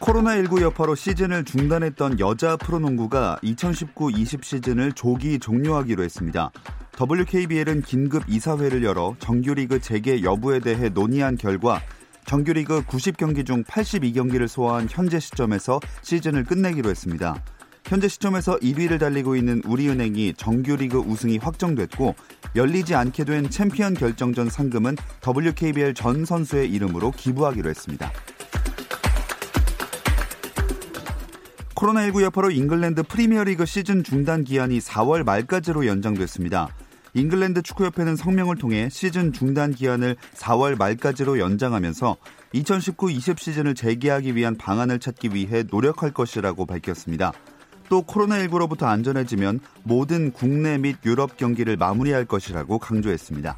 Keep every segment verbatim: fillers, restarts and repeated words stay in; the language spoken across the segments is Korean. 코로나십구 여파로 시즌을 중단했던 여자 프로농구가 이천십구 이십 시즌을 조기 종료하기로 했습니다. 더블유케이비엘은 긴급 이사회를 열어 정규리그 재개 여부에 대해 논의한 결과 정규리그 구십 경기 중 팔십이 경기를 소화한 현재 시점에서 시즌을 끝내기로 했습니다. 현재 시점에서 일 위를 달리고 있는 우리은행이 정규리그 우승이 확정됐고 열리지 않게 된 챔피언 결정전 상금은 더블유케이비엘 전 선수의 이름으로 기부하기로 했습니다. 코로나십구 여파로 잉글랜드 프리미어리그 시즌 중단 기한이 사월 말까지로 연장됐습니다. 잉글랜드 축구협회는 성명을 통해 시즌 중단 기한을 사월 말까지로 연장하면서 이천십구 이십 시즌을 재개하기 위한 방안을 찾기 위해 노력할 것이라고 밝혔습니다. 또 코로나십구로부터 안전해지면 모든 국내 및 유럽 경기를 마무리할 것이라고 강조했습니다.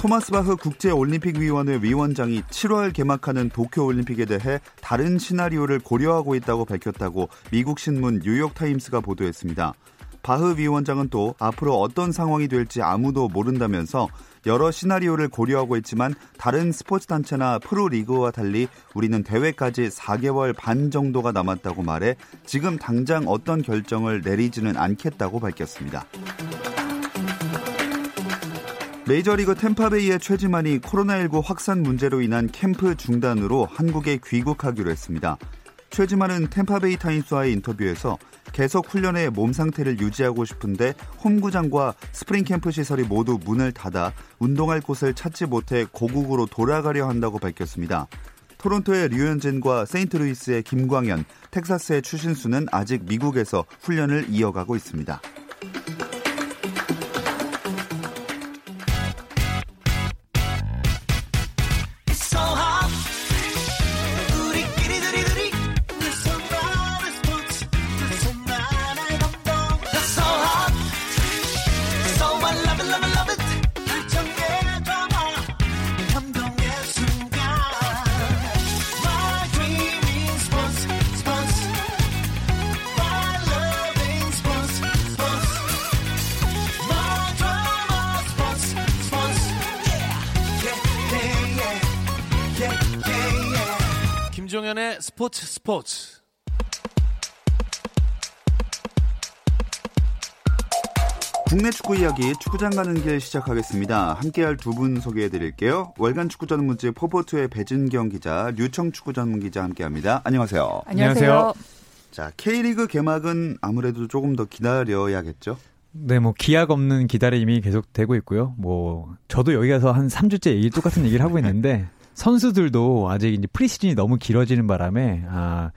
토마스 바흐 국제올림픽위원회 위원장이 칠월 개막하는 도쿄올림픽에 대해 다른 시나리오를 고려하고 있다고 밝혔다고 미국 신문 뉴욕타임스가 보도했습니다. 바흐 위원장은 또 앞으로 어떤 상황이 될지 아무도 모른다면서 여러 시나리오를 고려하고 있지만 다른 스포츠 단체나 프로리그와 달리 우리는 대회까지 사 개월 반 정도가 남았다고 말해 지금 당장 어떤 결정을 내리지는 않겠다고 밝혔습니다. 메이저리그 템파베이의 최지만이 코로나십구 확산 문제로 인한 캠프 중단으로 한국에 귀국하기로 했습니다. 최지만은 템파베이 타임스와의 인터뷰에서 계속 훈련에 몸 상태를 유지하고 싶은데 홈구장과 스프링 캠프 시설이 모두 문을 닫아 운동할 곳을 찾지 못해 고국으로 돌아가려 한다고 밝혔습니다. 토론토의 류현진과 세인트루이스의 김광현, 텍사스의 추신수는 아직 미국에서 훈련을 이어가고 있습니다. 김종현의 스포츠 스포츠 국내 축구 이야기 축구장 가는 길 시작하겠습니다. 함께할 두 분 소개해드릴게요. 월간 축구 전문지 포포트의 배진경 기자, 류청 축구 전문 기자 함께합니다. 안녕하세요. 안녕하세요. 자, K리그 개막은 아무래도 조금 더 기다려야겠죠? 네, 뭐 기약 없는 기다림이 계속되고 있고요. 뭐 저도 여기 가서 한 삼 주째 똑같은 얘기를 하고 있는데 선수들도 아직 이제 프리시즌이 너무 길어지는 바람에 아,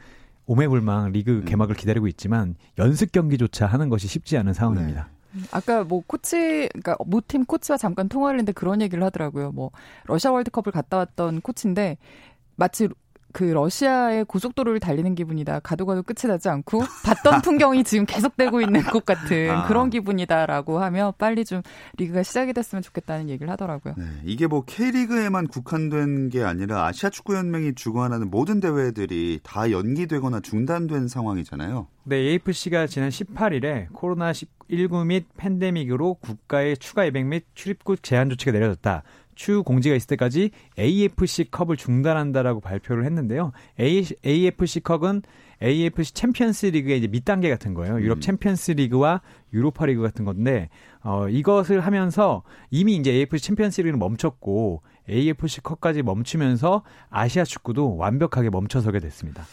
오매불망 리그 개막을 기다리고 있지만 연습 경기조차 하는 것이 쉽지 않은 상황입니다. 네. 아까 뭐 코치, 그러니까 모팀 코치와 잠깐 통화를 했는데 그런 얘기를 하더라고요. 뭐 러시아 월드컵을 갔다 왔던 코치인데 마치 그 러시아의 고속도로를 달리는 기분이다. 가도 가도 끝이 나지 않고 봤던 풍경이 지금 계속되고 있는 것 같은 아. 그런 기분이다라고 하며 빨리 좀 리그가 시작이 됐으면 좋겠다는 얘기를 하더라고요. 네, 이게 뭐 K리그에만 국한된 게 아니라 아시아 축구연맹이 주관하는 모든 대회들이 다 연기되거나 중단된 상황이잖아요. 네, 에이에프씨가 지난 십팔일에 코로나십구 및 팬데믹으로 국가의 추가 예배 및 출입국 제한 조치가 내려졌다. 추후 공지가 있을 때까지 에이에프씨컵을 중단한다라고 발표를 했는데요. 에이에프씨컵은 에이에프씨 챔피언스리그의 이제 밑단계 같은 거예요. 유럽 음. 챔피언스리그와 유로파리그 같은 건데 어, 이것을 하면서 이미 이제 에이에프씨 챔피언스리그는 멈췄고 에이에프씨컵까지 멈추면서 아시아 축구도 완벽하게 멈춰서게 됐습니다.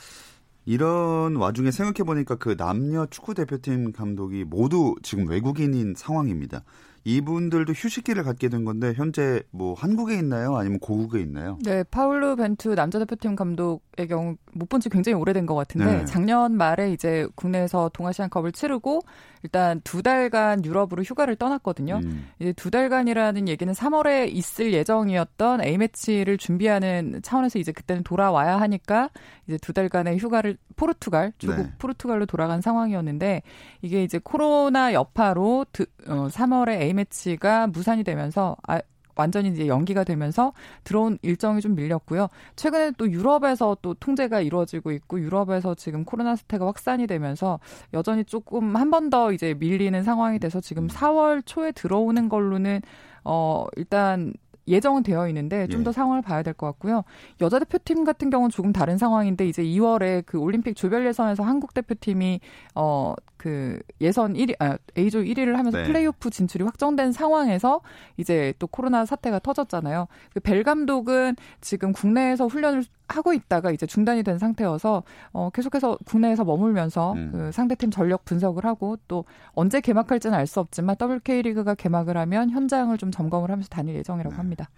이런 와중에 생각해보니까 그 남녀 축구 대표팀 감독이 모두 지금 외국인인 상황입니다. 이분들도 휴식기를 갖게 된 건데 현재 뭐 한국에 있나요? 아니면 고국에 있나요? 네, 파울루 벤투 남자 대표팀 감독의 경우 못 본 지 굉장히 오래된 것 같은데 네. 작년 말에 이제 국내에서 동아시안컵을 치르고 일단 두 달간 유럽으로 휴가를 떠났거든요. 음. 이제 두 달간이라는 얘기는 삼월에 있을 예정이었던 A매치를 준비하는 차원에서 이제 그때는 돌아와야 하니까 이제 두 달간의 휴가를 포르투갈, 조국 네. 포르투갈로 돌아간 상황이었는데 이게 이제 코로나 여파로 드, 어, 삼월에 A매치 매치가 무산이 되면서 아, 완전히 이제 연기가 되면서 들어온 일정이 좀 밀렸고요. 최근에 또 유럽에서 또 통제가 이루어지고 있고 유럽에서 지금 코로나 사태가 확산이 되면서 여전히 조금 한 번 더 이제 밀리는 상황이 돼서 지금 사월 초에 들어오는 걸로는 어, 일단 예정은 되어 있는데 좀 더 상황을 봐야 될 것 같고요. 여자 대표팀 같은 경우는 조금 다른 상황인데 이제 이월에 그 올림픽 조별 예선에서 한국 대표팀이 어 그 예선 일 위, 아, A조 일 위를 하면서 네. 플레이오프 진출이 확정된 상황에서 이제 또 코로나 사태가 터졌잖아요. 그 벨 감독은 지금 국내에서 훈련을 하고 있다가 이제 중단이 된 상태여서 어, 계속해서 국내에서 머물면서 음. 그 상대팀 전력 분석을 하고 또 언제 개막할지는 알 수 없지만 더블유케이리그가 개막을 하면 현장을 좀 점검을 하면서 다닐 예정이라고 네. 합니다.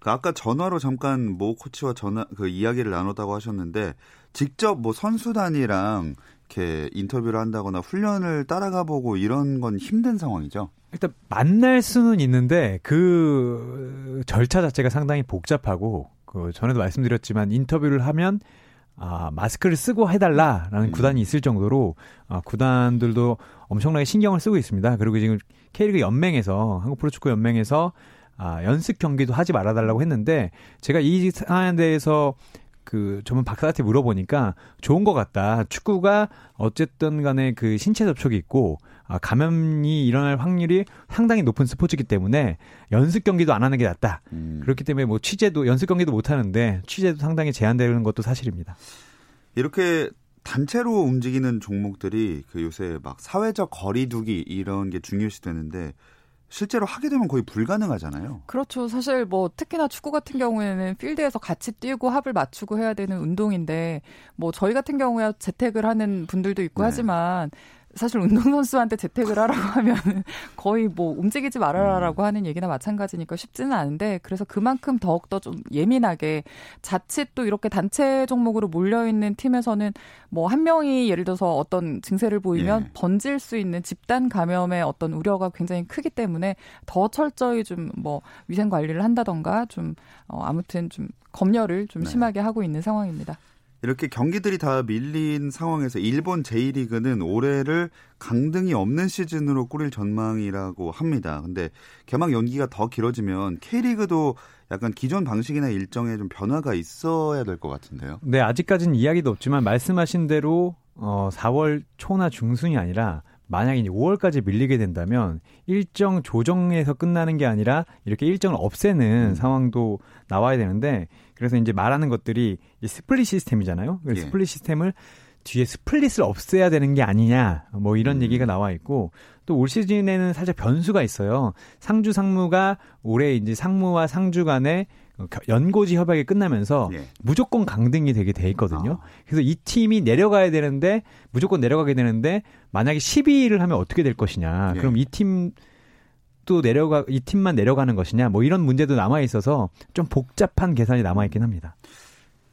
그 아까 전화로 잠깐 모 코치와 전화 그 이야기를 나눴다고 하셨는데 직접 뭐 선수단이랑 이렇게 인터뷰를 한다거나 훈련을 따라가보고 이런 건 힘든 상황이죠. 일단 만날 수는 있는데 그 절차 자체가 상당히 복잡하고 그 전에도 말씀드렸지만 인터뷰를 하면 아, 마스크를 쓰고 해달라라는 음. 구단이 있을 정도로 아, 구단들도 엄청나게 신경을 쓰고 있습니다. 그리고 지금 K리그 연맹에서 한국 프로축구 연맹에서 아, 연습 경기도 하지 말아달라고 했는데 제가 이 사안에 대해서 그 전문 박사한테 물어보니까 좋은 것 같다. 축구가 어쨌든 간에 그 신체 접촉이 있고 아, 감염이 일어날 확률이 상당히 높은 스포츠이기 때문에 연습 경기도 안 하는 게 낫다. 음. 그렇기 때문에 뭐 취재도 연습 경기도 못 하는데 취재도 상당히 제한되는 것도 사실입니다. 이렇게 단체로 움직이는 종목들이 그 요새 막 사회적 거리두기 이런 게 중요시되는데 실제로 하게 되면 거의 불가능하잖아요. 그렇죠. 사실 뭐 특히나 축구 같은 경우에는 필드에서 같이 뛰고 합을 맞추고 해야 되는 운동인데 뭐 저희 같은 경우야 재택을 하는 분들도 있고 네. 하지만 사실 운동선수한테 재택을 하라고 하면 거의 뭐 움직이지 말아라라고 음. 하는 얘기나 마찬가지니까 쉽지는 않은데 그래서 그만큼 더욱더 좀 예민하게 자칫 또 이렇게 단체 종목으로 몰려있는 팀에서는 뭐 한 명이 예를 들어서 어떤 증세를 보이면 예. 번질 수 있는 집단 감염의 어떤 우려가 굉장히 크기 때문에 더 철저히 좀 뭐 위생 관리를 한다던가 좀 어 아무튼 좀 검열을 좀 네. 심하게 하고 있는 상황입니다. 이렇게 경기들이 다 밀린 상황에서 일본 제이리그는 올해를 강등이 없는 시즌으로 꾸릴 전망이라고 합니다. 근데 개막 연기가 더 길어지면 K리그도 약간 기존 방식이나 일정에 좀 변화가 있어야 될 것 같은데요. 네, 아직까지는 이야기도 없지만 말씀하신 대로 어, 사월 초나 중순이 아니라 만약에 이제 오월까지 밀리게 된다면 일정 조정에서 끝나는 게 아니라 이렇게 일정을 없애는 음. 상황도 나와야 되는데 그래서 이제 말하는 것들이 스플릿 시스템이잖아요. 그래서 예. 스플릿 시스템을 뒤에 스플릿을 없애야 되는 게 아니냐 뭐 이런 음. 얘기가 나와 있고 또 올 시즌에는 살짝 변수가 있어요. 상주 상무가 올해 이제 상무와 상주 간에 연고지 협약이 끝나면서 예. 무조건 강등이 되게 돼 있거든요. 아. 그래서 이 팀이 내려가야 되는데 무조건 내려가게 되는데 만약에 십이 위를 하면 어떻게 될 것이냐. 예. 그럼 이 팀도 내려가 이 팀만 내려가는 것이냐. 뭐 이런 문제도 남아 있어서 좀 복잡한 계산이 남아 있긴 합니다.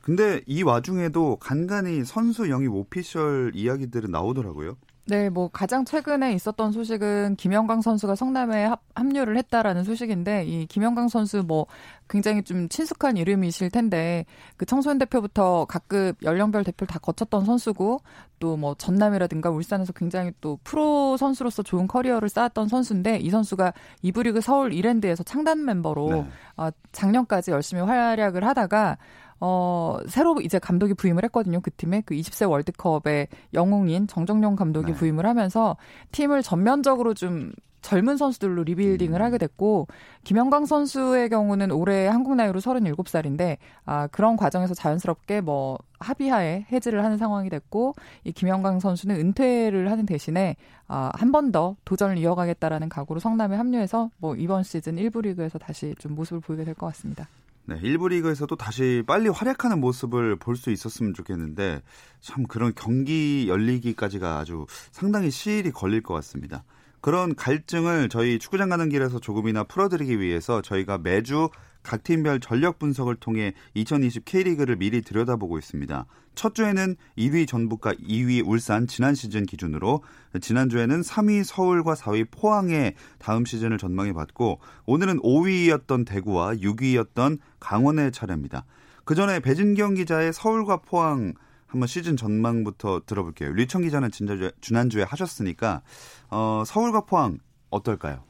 근데 이 와중에도 간간이 선수 영입 오피셜 이야기들은 나오더라고요. 네, 뭐 가장 최근에 있었던 소식은 김영광 선수가 성남에 합, 합류를 했다라는 소식인데 이 김영광 선수 뭐 굉장히 좀 친숙한 이름이실 텐데 그 청소년 대표부터 각급 연령별 대표를 다 거쳤던 선수고 또 뭐 전남이라든가 울산에서 굉장히 또 프로 선수로서 좋은 커리어를 쌓았던 선수인데 이 선수가 이 부 리그 서울 이랜드에서 창단 멤버로 네. 어, 작년까지 열심히 활약을 하다가 어, 새로 이제 감독이 부임을 했거든요. 그 팀에 그 이십 세 월드컵의 영웅인 정정용 감독이 네. 부임을 하면서 팀을 전면적으로 좀 젊은 선수들로 리빌딩을 음. 하게 됐고 김영광 선수의 경우는 올해 한국 나이로 서른일곱 살인데 아, 그런 과정에서 자연스럽게 뭐 합의하에 해지를 하는 상황이 됐고 이 김영광 선수는 은퇴를 하는 대신에 아, 한 번 더 도전을 이어가겠다라는 각오로 성남에 합류해서 뭐 이번 시즌 일 부 리그에서 다시 좀 모습을 보이게 될 것 같습니다. 네, 일 부 리그에서도 다시 빨리 활약하는 모습을 볼 수 있었으면 좋겠는데 참 그런 경기 열리기까지가 아주 상당히 시일이 걸릴 것 같습니다. 그런 갈증을 저희 축구장 가는 길에서 조금이나 풀어드리기 위해서 저희가 매주 각 팀별 전력 분석을 통해 이천이십 K리그를 미리 들여다보고 있습니다. 첫 주에는 일 위 전북과 이 위 울산, 지난 시즌 기준으로, 지난주에는 삼 위 서울과 사 위 포항의 다음 시즌을 전망해봤고, 오늘은 오 위였던 대구와 육 위였던 강원의 차례입니다. 그 전에 배진경 기자의 서울과 포항 한번 시즌 전망부터 들어볼게요. 류청 기자는 지난주에, 지난주에 하셨으니까 어, 서울과 포항 어떨까요?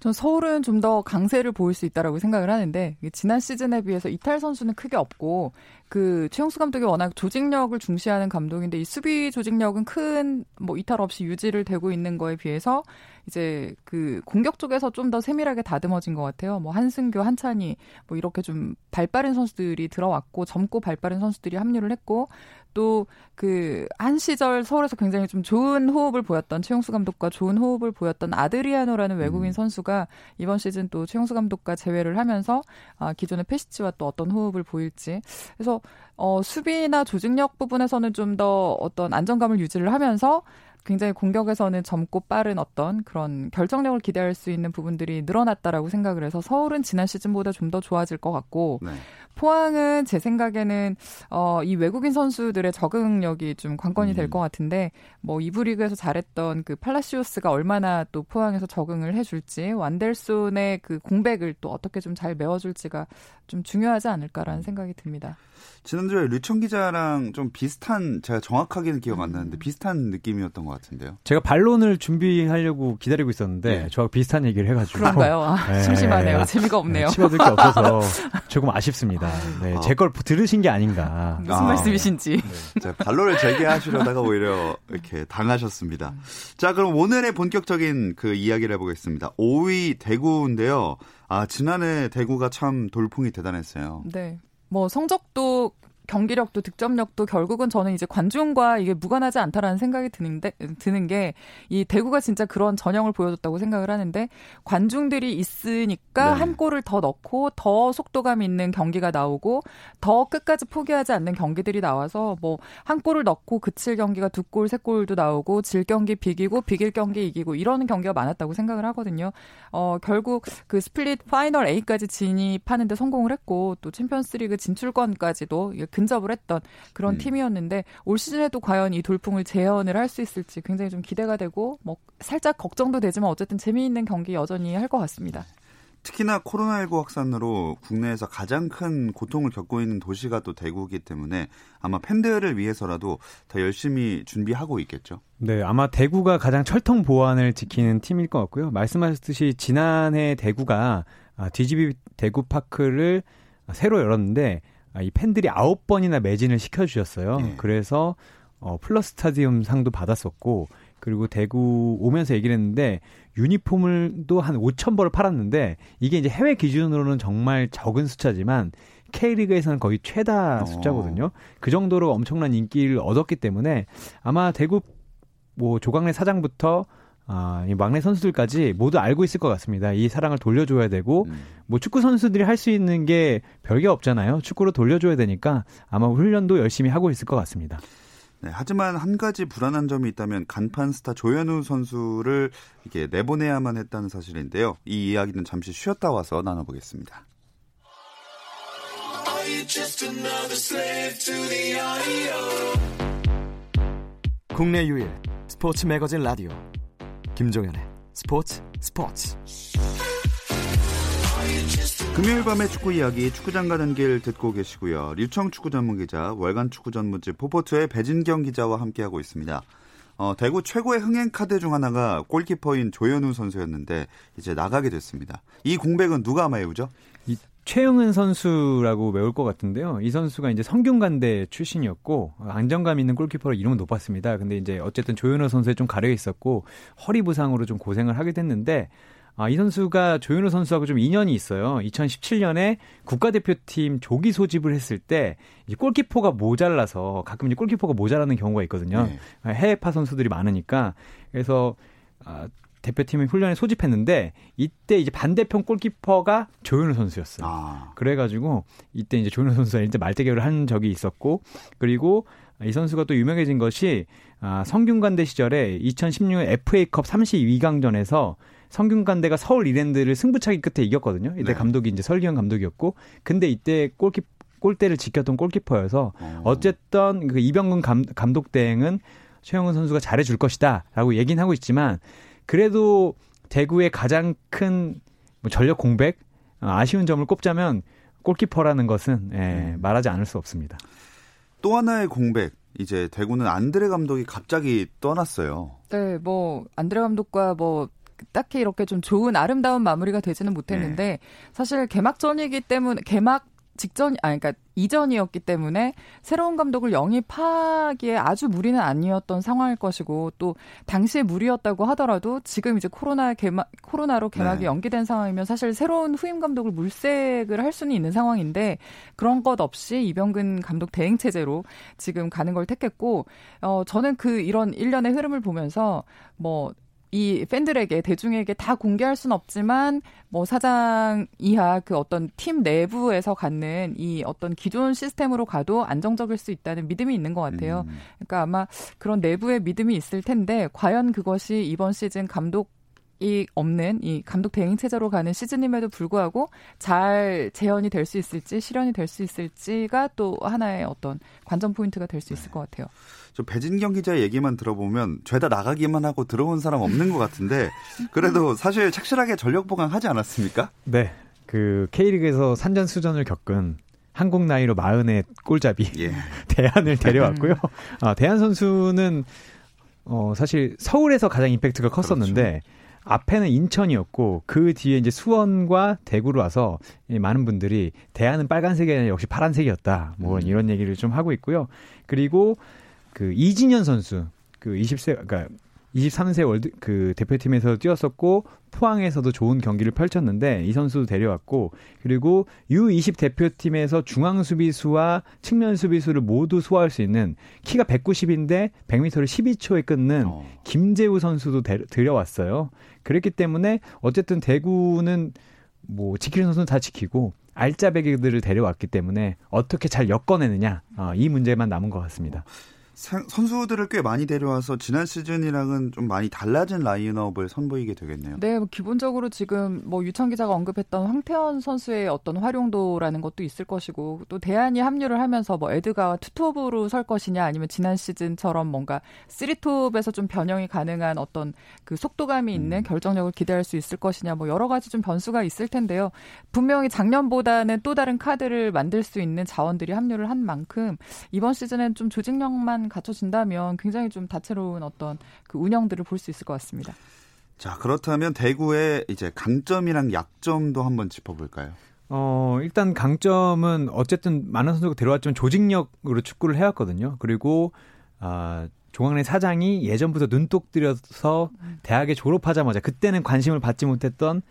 전 서울은 좀 더 강세를 보일 수 있다라고 생각을 하는데, 지난 시즌에 비해서 이탈 선수는 크게 없고, 그 최용수 감독이 워낙 조직력을 중시하는 감독인데 이 수비 조직력은 큰 뭐 이탈 없이 유지를 되고 있는 거에 비해서 이제 그 공격 쪽에서 좀 더 세밀하게 다듬어진 것 같아요. 뭐 한승규, 한찬희 뭐 이렇게 좀 발빠른 선수들이 들어왔고, 젊고 발빠른 선수들이 합류를 했고, 또 그 한 시절 서울에서 굉장히 좀 좋은 호흡을 보였던, 최용수 감독과 좋은 호흡을 보였던 아드리아노라는 외국인 음. 선수가 이번 시즌 또 최용수 감독과 재회를 하면서 아, 기존의 페시치와 또 어떤 호흡을 보일지. 그래서 어, 수비나 조직력 부분에서는 좀 더 어떤 안정감을 유지를 하면서 굉장히 공격에서는 젊고 빠른 어떤 그런 결정력을 기대할 수 있는 부분들이 늘어났다라고 생각을 해서 서울은 지난 시즌보다 좀 더 좋아질 것 같고, 네. 포항은 제 생각에는 어, 이 외국인 선수들의 적응력이 좀 관건이 음. 될 것 같은데, 뭐 이부 리그에서 잘했던 그 팔라시오스가 얼마나 또 포항에서 적응을 해줄지, 완델손의 그 공백을 또 어떻게 좀 잘 메워줄지가 좀 중요하지 않을까라는 생각이 듭니다. 지난주에 류청 기자랑 좀 비슷한, 제가 정확하게는 기억 안 나는데 비슷한 느낌이었던 것 같은데요. 제가 반론을 준비하려고 기다리고 있었는데 네. 저하고 비슷한 얘기를 해가지고. 그런가요? 아, 네. 심심하네요. 재미가 없네요. 네, 치워둘 게 없어서 조금 아쉽습니다. 네, 제 걸 들으신 게 아닌가. 무슨 아, 말씀이신지. 네. 자, 반론을 제기하시려다가 오히려 이렇게 당하셨습니다. 자, 그럼 오늘의 본격적인 그 이야기를 해보겠습니다. 오 위 대구인데요. 아, 지난해 대구가 참 돌풍이 대단했어요. 네. 뭐 성적도 경기력도 득점력도 결국은 저는 이제 관중과 이게 무관하지 않다라는 생각이 드는데, 드는 게 이 대구가 진짜 그런 전형을 보여줬다고 생각을 하는데, 관중들이 있으니까 네. 한 골을 더 넣고 더 속도감 있는 경기가 나오고 더 끝까지 포기하지 않는 경기들이 나와서, 뭐 한 골을 넣고 그칠 경기가 두 골, 세 골도 나오고, 질 경기 비기고 비길 경기 이기고 이러는 경기가 많았다고 생각을 하거든요. 어, 결국 그 스플릿 파이널 A까지 진입하는데 성공을 했고, 또 챔피언스리그 진출권까지도 근접을 했던 그런 음. 팀이었는데, 올 시즌에도 과연 이 돌풍을 재현을 할 수 있을지 굉장히 좀 기대가 되고, 뭐 살짝 걱정도 되지만 어쨌든 재미있는 경기 여전히 할 것 같습니다. 특히나 코로나십구 확산으로 국내에서 가장 큰 고통을 겪고 있는 도시가 또 대구이기 때문에 아마 팬들을 위해서라도 더 열심히 준비하고 있겠죠. 네, 아마 대구가 가장 철통 보안을 지키는 팀일 것 같고요. 말씀하셨듯이 지난해 대구가 디지비 대구파크를 새로 열었는데, 이 팬들이 아홉 번이나 매진을 시켜주셨어요. 네. 그래서 어, 플러스 스타디움 상도 받았었고, 그리고 대구 오면서 얘기를 했는데 유니폼을도 한 오천 벌을 팔았는데, 이게 이제 해외 기준으로는 정말 적은 숫자지만 K리그에서는 거의 최다 숫자거든요. 오. 그 정도로 엄청난 인기를 얻었기 때문에 아마 대구 뭐 조광래 사장부터 아, 이 막내 선수들까지 모두 알고 있을 것 같습니다. 이 사랑을 돌려줘야 되고, 음. 뭐 축구 선수들이 할 수 있는 게 별게 없잖아요. 축구로 돌려줘야 되니까 아마 훈련도 열심히 하고 있을 것 같습니다. 네, 하지만 한 가지 불안한 점이 있다면 간판 스타 조현우 선수를 이게 내보내야만 했다는 사실인데요. 이 이야기는 잠시 쉬었다 와서 나눠보겠습니다. 국내 유일 스포츠 매거진 라디오 김종현의 스포츠 스포츠 금요일 밤의 축구 이야기, 축구장 가는 길 듣고 계시고요. 류청 축구 전문기자, 월간 축구 전문지 포포트의 배진경 기자와 함께하고 있습니다. 어, 대구 최고의 흥행 카드 중 하나가 골키퍼인 조현우 선수였는데 이제 나가게 됐습니다. 이 공백은 누가 메우죠? 이 최영은 선수라고 메울 것 같은데요. 이 선수가 이제 성균관대 출신이었고, 안정감 있는 골키퍼로 이름은 높았습니다. 근데 이제 어쨌든 조현우 선수에 좀 가려 있었고, 허리 부상으로 좀 고생을 하게 됐는데, 아, 이 선수가 조현우 선수하고 좀 인연이 있어요. 이천십칠 년에 국가대표팀 조기 소집을 했을 때 이제 골키퍼가 모자라서, 가끔 이제 골키퍼가 모자라는 경우가 있거든요. 네. 해외파 선수들이 많으니까. 그래서 아, 대표팀을 훈련에 소집했는데, 이때 이제 반대편 골키퍼가 조현우 선수였어요. 아. 그래가지고 이때 이제 조현우 선수가 이제 말대결을 한 적이 있었고, 그리고 이 선수가 또 유명해진 것이 아, 성균관대 시절에 이천십육 에프에이컵 삼십이 강전에서 성균관대가 서울 이랜드를 승부차기 끝에 이겼거든요. 이때 네. 감독이 이제 설기현 감독이었고, 근데 이때 골키 골대를 지켰던 골키퍼여서 오. 어쨌든 그 이병근 감, 감독 대행은 최영은 선수가 잘해줄 것이다라고 얘기는 하고 있지만, 그래도 대구의 가장 큰 뭐 전력 공백, 아쉬운 점을 꼽자면 골키퍼라는 것은 예, 말하지 않을 수 없습니다. 또 하나의 공백, 이제 대구는 안드레 감독이 갑자기 떠났어요. 네, 뭐 안드레 감독과 뭐 딱히 이렇게 좀 좋은 아름다운 마무리가 되지는 못했는데 네. 사실 개막전이기 때문에 개막 직전, 아, 그러니까 이전이었기 때문에 새로운 감독을 영입하기에 아주 무리는 아니었던 상황일 것이고, 또 당시에 무리였다고 하더라도 지금 이제 코로나 개막, 코로나로 개막이 네. 연기된 상황이면 사실 새로운 후임 감독을 물색을 할 수는 있는 상황인데, 그런 것 없이 이병근 감독 대행 체제로 지금 가는 걸 택했고, 어, 저는 그 이런 일련의 흐름을 보면서 뭐. 이 팬들에게, 대중에게 다 공개할 수는 없지만 뭐 사장 이하 그 어떤 팀 내부에서 갖는 이 어떤 기존 시스템으로 가도 안정적일 수 있다는 믿음이 있는 것 같아요. 음. 그러니까 아마 그런 내부의 믿음이 있을 텐데, 과연 그것이 이번 시즌 감독이 없는 이 감독 대행 체제로 가는 시즌임에도 불구하고 잘 재현이 될 수 있을지, 실현이 될 수 있을지가 또 하나의 어떤 관전 포인트가 될 수 있을 것 같아요. 저 배진경 기자 얘기만 들어보면 죄다 나가기만 하고 들어온 사람 없는 것 같은데, 그래도 사실 착실하게 전력 보강하지 않았습니까? 네, 그 K리그에서 산전수전을 겪은 한국 나이로 마흔의 꼴잡이 예. 대안을 데려왔고요. 아, 대안 선수는 어, 사실 서울에서 가장 임팩트가 컸었는데 그렇죠. 앞에는 인천이었고 그 뒤에 이제 수원과 대구로 와서 많은 분들이 대안은 빨간색이 아니라 역시 파란색이었다. 뭐 음. 이런 얘기를 좀 하고 있고요. 그리고 그 이진현 선수, 그 이십 세, 그러니까 이십삼 세 월드 그 대표팀에서 뛰었었고 포항에서도 좋은 경기를 펼쳤는데 이 선수도 데려왔고, 그리고 유이십 대표팀에서 중앙 수비수와 측면 수비수를 모두 소화할 수 있는, 키가 백구십인데 백 미터를 십이 초에 끊는 어. 김재우 선수도 데려, 데려왔어요. 그랬기 때문에 어쨌든 대구는 뭐 지키는 선수는 다 지키고 알짜배기들을 데려왔기 때문에 어떻게 잘 엮어내느냐, 어, 이 문제만 남은 것 같습니다. 어. 선수들을 꽤 많이 데려와서 지난 시즌이랑은 좀 많이 달라진 라인업을 선보이게 되겠네요. 네, 뭐 기본적으로 지금 뭐 유청 기자가 언급했던 황태원 선수의 어떤 활용도라는 것도 있을 것이고, 또 대안이 합류를 하면서 뭐 에드가와 투톱으로 설 것이냐, 아니면 지난 시즌처럼 뭔가 쓰리톱에서 좀 변형이 가능한 어떤 그 속도감이 있는 음. 결정력을 기대할 수 있을 것이냐, 뭐 여러 가지 좀 변수가 있을 텐데요. 분명히 작년보다는 또 다른 카드를 만들 수 있는 자원들이 합류를 한 만큼 이번 시즌엔 좀 조직력만 갖춰진다면 굉장히 좀 다채로운 어떤 그 운영들을 볼 수 있을 것 같습니다. 자, 그렇다면 대구의 이제 강점이랑 약점도 한번 짚어볼까요? 어, 일단 강점은 어쨌든 많은 선수가 들어왔지만 조직력으로 축구를 해왔거든요. 그리고 아, 조광래 사장이 예전부터 눈독 들여서 대학에 졸업하자마자 그때는 관심을 받지 못했던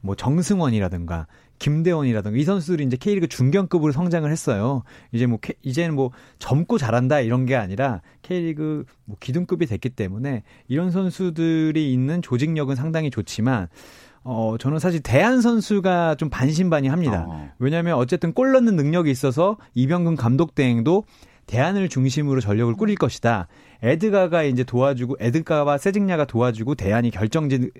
뭐 정승원이라든가 김대원이라든가 이 선수들이 이제 K리그 중견급으로 성장을 했어요. 이제 뭐 K, 이제는 뭐 젊고 잘한다 이런 게 아니라 K리그 뭐 기둥급이 됐기 때문에 이런 선수들이 있는 조직력은 상당히 좋지만, 어 저는 사실 대안 선수가 좀 반신반의합니다. 어. 왜냐하면 어쨌든 골 넣는 능력이 있어서 이병근 감독 대행도 대안을 중심으로 전력을 꾸릴 것이다. 에드가가 이제 도와주고, 에드가와 세징야가 도와주고 대안이 결정진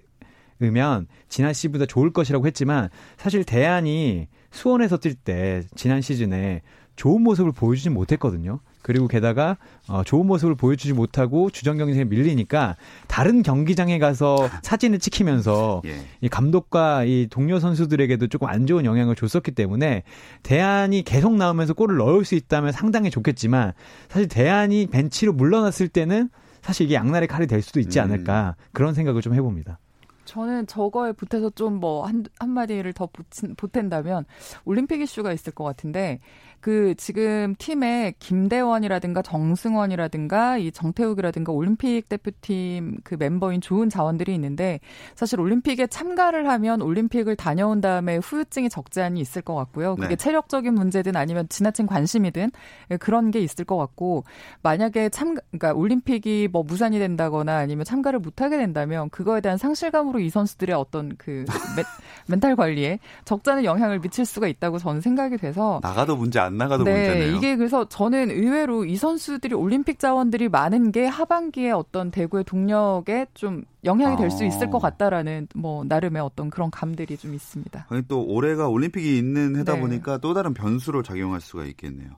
으면 지난 시즌보다 좋을 것이라고 했지만, 사실 대안이 수원에서 뛸 때 지난 시즌에 좋은 모습을 보여주지 못했거든요. 그리고 게다가 어, 좋은 모습을 보여주지 못하고 주전 경기에 밀리니까 다른 경기장에 가서 사진을 찍히면서 예. 이 감독과 이 동료 선수들에게도 조금 안 좋은 영향을 줬었기 때문에 대안이 계속 나오면서 골을 넣을 수 있다면 상당히 좋겠지만, 사실 대안이 벤치로 물러났을 때는 사실 이게 양날의 칼이 될 수도 있지 않을까, 음. 그런 생각을 좀 해봅니다. 저는 저거에 보태서 좀 뭐 한, 한마디를 더 보친, 보탠다면 올림픽 이슈가 있을 것 같은데, 그 지금 팀에 김대원이라든가 정승원이라든가 이 정태욱이라든가 올림픽 대표팀 그 멤버인 좋은 자원들이 있는데, 사실 올림픽에 참가를 하면 올림픽을 다녀온 다음에 후유증이 적지 않이 있을 것 같고요. 그게 네. 체력적인 문제든 아니면 지나친 관심이든 그런 게 있을 것 같고, 만약에 참가, 그러니까 올림픽이 뭐 무산이 된다거나 아니면 참가를 못하게 된다면 그거에 대한 상실감으로 상대적으로 이 선수들의 어떤 그 멘, 멘탈 관리에 적잖은 영향을 미칠 수가 있다고 저는 생각이 돼서 나가도 문제 안 나가도 네, 문제네요. 이게 그래서 저는 의외로 이 선수들이 올림픽 자원들이 많은 게 하반기에 어떤 대구의 동력에 좀 영향이 될 수 있을 것 같다라는 뭐 나름의 어떤 그런 감들이 좀 있습니다. 아니 또 올해가 올림픽이 있는 해다 네. 보니까 또 다른 변수로 작용할 수가 있겠네요.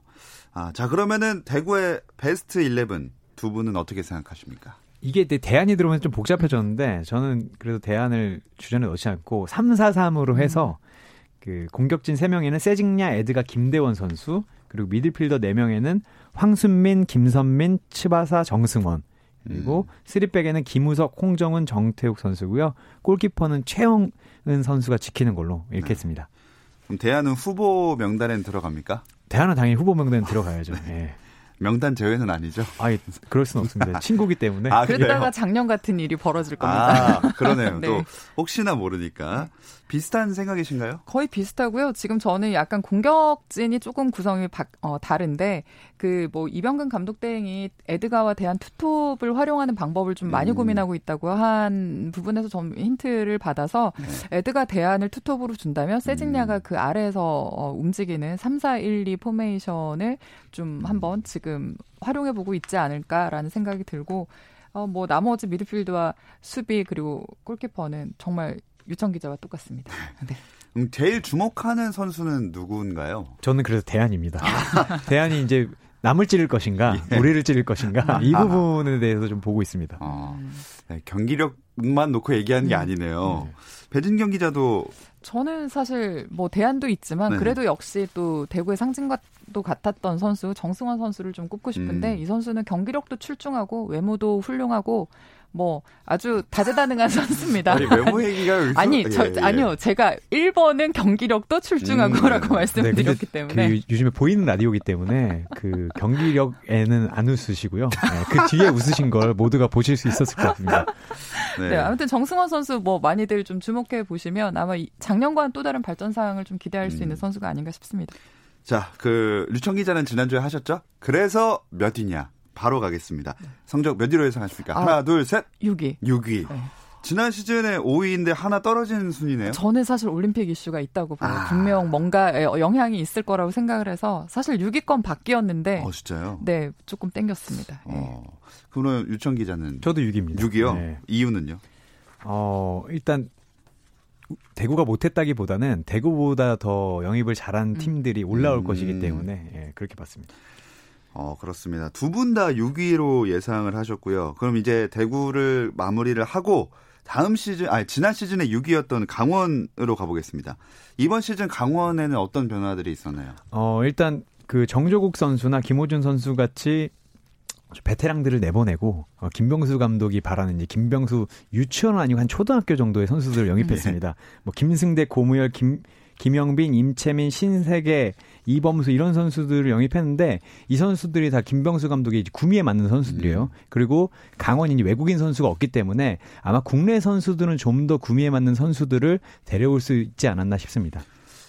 아, 자 그러면은 대구의 베스트 십일 두 분은 어떻게 생각하십니까? 이게 대안이 들어오면서 좀 복잡해졌는데 저는 그래도 대안을 주전에 넣지 않고 삼 사 삼으로 해서 그 공격진 세 명에는 세징야, 에드가, 김대원 선수 그리고 미드필더 네 명에는 황순민, 김선민, 츠바사, 정승원 그리고 쓰리백에는 김우석, 홍정은, 정태욱 선수고요. 골키퍼는 최영은 선수가 지키는 걸로 이렇게 네. 했습니다. 그럼 대안은 후보 명단에는 들어갑니까? 대안은 당연히 후보 명단에 들어가야죠. 네. 명단 제외는 아니죠? 아니, 그럴 수는 없습니다. 친구기 때문에. 아, 그랬다가 작년 같은 일이 벌어질 겁니다. 아, 그러네요. 네. 또 혹시나 모르니까. 비슷한 생각이신가요? 거의 비슷하고요. 지금 저는 약간 공격진이 조금 구성이 바, 어, 다른데 그 뭐 이병근 감독 대행이 에드가와 대한 투톱을 활용하는 방법을 좀 많이 음. 고민하고 있다고 한 부분에서 좀 힌트를 받아서 네. 에드가 대안을 투톱으로 준다면 세징야가 음. 그 아래에서 어, 움직이는 삼 사 일 이 포메이션을 좀 한번 지금 활용해보고 있지 않을까라는 생각이 들고 어, 뭐 나머지 미드필드와 수비 그리고 골키퍼는 정말 류청 기자와 똑같습니다. 네. 음, 제일 주목하는 선수는 누구인가요? 저는 그래서 대안입니다. 대안이 이제 남을 찌를 것인가, 예. 우리를 찌를 것인가 이 부분에 대해서 좀 보고 있습니다. 어, 네, 경기력만 놓고 얘기하는 게 음. 아니네요. 네. 배진경 기자도 저는 사실 뭐 대안도 있지만 네. 그래도 역시 또 대구의 상징과도 같았던 선수 정승원 선수를 좀 꼽고 싶은데 음. 이 선수는 경기력도 출중하고 외모도 훌륭하고. 뭐 아주 다재다능한 선수입니다. 아니 외모 얘기가 여기서? 아니 저, 예, 예. 아니요 제가 일 번은 경기력도 출중하고라고 음, 말씀드렸기 네, 때문에 그 요즘에 보이는 라디오기 때문에 그 경기력에는 안 웃으시고요. 네, 그 뒤에 웃으신 걸 모두가 보실 수 있었을 것 같습니다. 네. 네, 아무튼 정승원 선수 뭐 많이들 좀 주목해 보시면 아마 작년과는 또 다른 발전 사항을 좀 기대할 음. 수 있는 선수가 아닌가 싶습니다. 자, 그 류청 기자는 지난주에 하셨죠? 그래서 몇이냐? 바로 가겠습니다. 성적 몇 위로 예상하십니까? 아, 하나, 둘, 셋. 육 위. 육 위. 네. 지난 시즌에 오 위인데 하나 떨어지는 순위네요. 저는 사실 올림픽 이슈가 있다고 봐요. 아. 분명 뭔가 영향이 있을 거라고 생각을 해서 사실 육 위권 바뀌었는데. 어, 진짜요? 네, 조금 땡겼습니다. 어. 네. 그럼 유청 기자는? 저도 육 위입니다. 육 위요? 네. 이유는요? 어, 일단 대구가 못했다기보다는 대구보다 더 영입을 잘한 음. 팀들이 올라올 음. 것이기 때문에 예, 그렇게 봤습니다. 어, 그렇습니다. 두 분 다 육 위로 예상을 하셨고요. 그럼 이제 대구를 마무리를 하고 다음 시즌, 아니, 지난 시즌에 육 위였던 강원으로 가보겠습니다. 이번 시즌 강원에는 어떤 변화들이 있었나요? 어, 일단 그 정조국 선수나 김호준 선수 같이 베테랑들을 내보내고 어, 김병수 감독이 바라는 이제 김병수 유치원 아니고 한 초등학교 정도의 선수들을 영입했습니다. 네. 뭐 김승대, 고무열, 김 김영빈, 임채민, 신세계, 이범수 이런 선수들을 영입했는데 이 선수들이 다 김병수 감독의 구미에 맞는 선수들이에요. 음. 그리고 강원이 외국인 선수가 없기 때문에 아마 국내 선수들은 좀 더 구미에 맞는 선수들을 데려올 수 있지 않았나 싶습니다.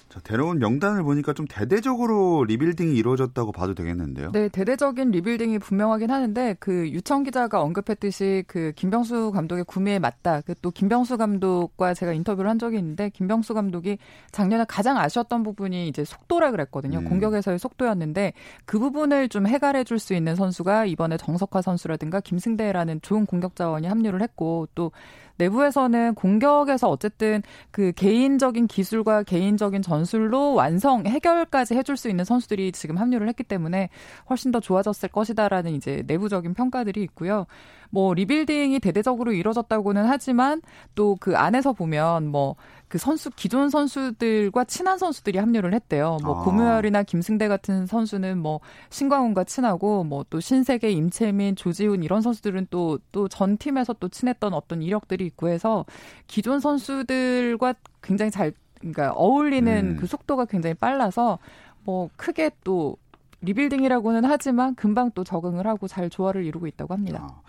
자, 데려온 명단을 보니까 좀 대대적으로 리빌딩이 이루어졌다고 봐도 되겠는데요. 네, 대대적인 리빌딩이 분명하긴 하는데 그 유청 기자가 언급했듯이 그 김병수 감독의 구미에 맞다. 그 또 김병수 감독과 제가 인터뷰를 한 적이 있는데 김병수 감독이 작년에 가장 아쉬웠던 부분이 이제 속도라 그랬거든요. 음. 공격에서의 속도였는데 그 부분을 좀 해결해 줄 수 있는 선수가 이번에 정석화 선수라든가 김승대라는 좋은 공격 자원이 합류를 했고 또 내부에서는 공격에서 어쨌든 그 개인적인 기술과 개인적인 전술로 완성, 해결까지 해줄 수 있는 선수들이 지금 합류를 했기 때문에 훨씬 더 좋아졌을 것이다라는 이제 내부적인 평가들이 있고요. 뭐, 리빌딩이 대대적으로 이루어졌다고는 하지만 또 그 안에서 보면 뭐, 그 선수, 기존 선수들과 친한 선수들이 합류를 했대요. 뭐, 아. 고무열이나 김승대 같은 선수는 뭐, 신광훈과 친하고, 뭐, 또 신세계, 임채민, 조지훈 이런 선수들은 또, 또 전 팀에서 또 친했던 어떤 이력들이 있고 해서 기존 선수들과 굉장히 잘, 그러니까 어울리는 음. 그 속도가 굉장히 빨라서 뭐, 크게 또 리빌딩이라고는 하지만 금방 또 적응을 하고 잘 조화를 이루고 있다고 합니다. 아.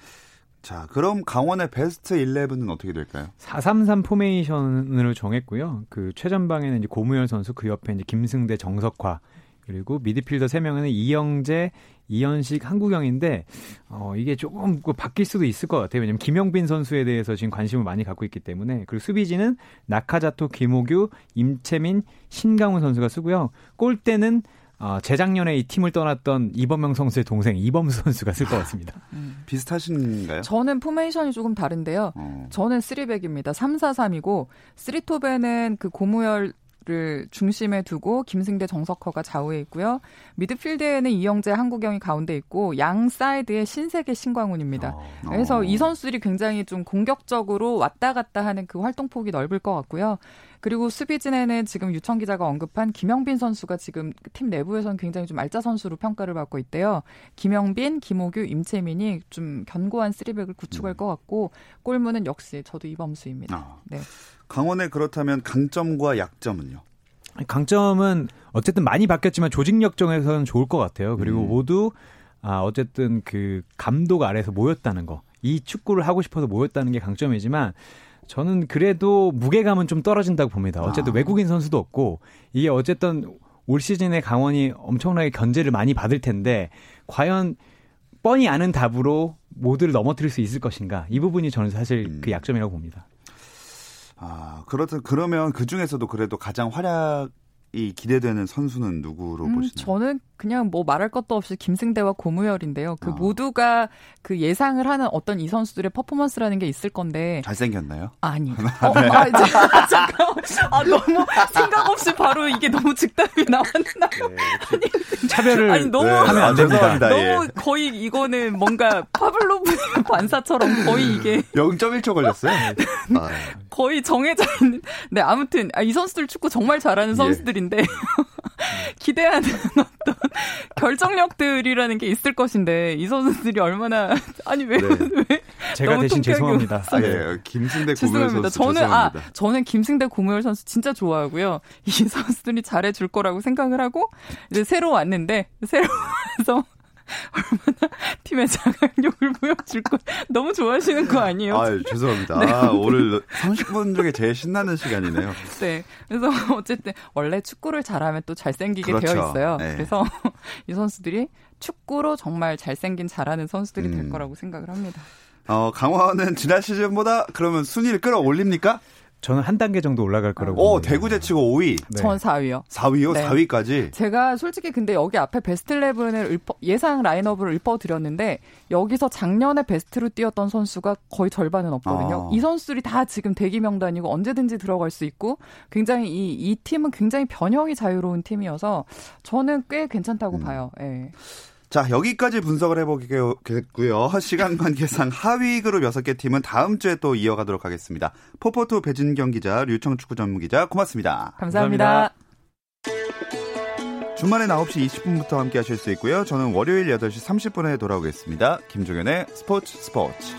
자, 그럼 강원의 베스트 십일은 어떻게 될까요? 사 삼 삼 포메이션으로 정했고요. 그 최전방에는 이제 고무열 선수, 그 옆에 이제 김승대, 정석화, 그리고 미드필더 세 명에는 이영재, 이현식, 한국영인데 어, 이게 조금 바뀔 수도 있을 것 같아요. 왜냐하면 김영빈 선수에 대해서 지금 관심을 많이 갖고 있기 때문에. 그리고 수비진은 나카자토, 김호규, 임채민, 신강훈 선수가 쓰고요. 골대는 어, 재작년에 이 팀을 떠났던 이범명 선수의 동생 이범수 선수가 쓸 것 같습니다. 음. 비슷하신가요? 저는 포메이션이 조금 다른데요. 어. 저는 쓰리백입니다. 삼 사 삼이고 쓰리톱에는 그 고무열 를 중심에 두고 김승대, 정석허가 좌우에 있고요. 미드필드에는 이영재, 한국영이 가운데 있고 양 사이드에 신세계, 신광훈입니다. 어, 어. 그래서 이 선수들이 굉장히 좀 공격적으로 왔다 갔다 하는 그 활동폭이 넓을 것 같고요. 그리고 수비진에는 지금 유청 기자가 언급한 김영빈 선수가 지금 팀 내부에서는 굉장히 좀 알짜 선수로 평가를 받고 있대요. 김영빈, 김호규, 임채민이 좀 견고한 쓰리백을 구축할 것 같고 골문은 역시 저도 이범수입니다. 어. 네. 강원의 그렇다면 강점과 약점은요? 강점은 어쨌든 많이 바뀌었지만 조직력 정에서는 좋을 것 같아요. 그리고 음. 모두 아 어쨌든 그 감독 아래에서 모였다는 거. 이 축구를 하고 싶어서 모였다는 게 강점이지만 저는 그래도 무게감은 좀 떨어진다고 봅니다. 어쨌든 아. 외국인 선수도 없고 이게 어쨌든 올 시즌에 강원이 엄청나게 견제를 많이 받을 텐데 과연 뻔히 아는 답으로 모두를 넘어뜨릴 수 있을 것인가. 이 부분이 저는 사실 음. 그 약점이라고 봅니다. 아, 그렇다, 그러면 그 중에서도 그래도 가장 활약이 기대되는 선수는 누구로 음, 보시나요? 저는 그냥 뭐 말할 것도 없이 김승대와 고무열인데요. 그 어. 모두가 그 예상을 하는 어떤 이 선수들의 퍼포먼스라는 게 있을 건데. 잘생겼나요? 아니. 어, 네. 아, 이제, 잠깐. 아, 너무 생각 없이 바로 이게 너무 즉답이 나왔나요? 네, 아니, 차별을 아니, 너무, 네, 하면 안 됩니다. 너무 예. 거의 이거는 뭔가 파블로브의 반사처럼 거의 이게. 영점일 초 걸렸어요. 아. 거의 정해져 있는. 네, 아무튼 이 선수들 축구 정말 잘하는 선수들인데. 예. 기대하는 어떤 결정력들이라는 게 있을 것인데 이 선수들이 얼마나 아니 왜, 네. 왜 제가 너무 대신 죄송합니다. 아, 예. 김승대 고무열 선수 저는 죄송합니다. 아 저는 김승대 고무열 선수 진짜 좋아하고요. 이 선수들이 잘해줄 거라고 생각을 하고 이제 새로 왔는데 새로 와서 얼마나 팀의 자각력을 보여줄 거 너무 좋아하시는 거 아니에요? 아 죄송합니다. 네. 아, 오늘 삼십 분 중에 제일 신나는 시간이네요. 네. 그래서 어쨌든 원래 축구를 잘하면 또 잘생기게 그렇죠. 되어 있어요. 네. 그래서 이 선수들이 축구로 정말 잘생긴 잘하는 선수들이 음. 될 거라고 생각을 합니다. 어, 강원은 지난 시즌보다 그러면 순위를 끌어올립니까? 저는 한 단계 정도 올라갈 거라고. 오, 대구 제치고 오 위. 네. 전 사 위요. 사 위요? 네. 사 위까지? 제가 솔직히 근데 여기 앞에 베스트 십일을 읊어, 예상 라인업을 읊어드렸는데 여기서 작년에 베스트로 뛰었던 선수가 거의 절반은 없거든요. 아. 이 선수들이 다 지금 대기 명단이고 언제든지 들어갈 수 있고 굉장히 이, 이 팀은 굉장히 변형이 자유로운 팀이어서 저는 꽤 괜찮다고 음. 봐요. 네. 자, 여기까지 분석을 해보겠고요. 시간 관계상 하위 그룹 여섯 개 팀은 다음 주에 또 이어가도록 하겠습니다. 포포투 배진경 기자, 류청 축구 전문 기자 고맙습니다. 감사합니다. 감사합니다. 주말에 아홉 시 이십 분부터 함께 하실 수 있고요. 저는 월요일 여덟 시 삼십 분에 돌아오겠습니다. 김종현의 스포츠 스포츠.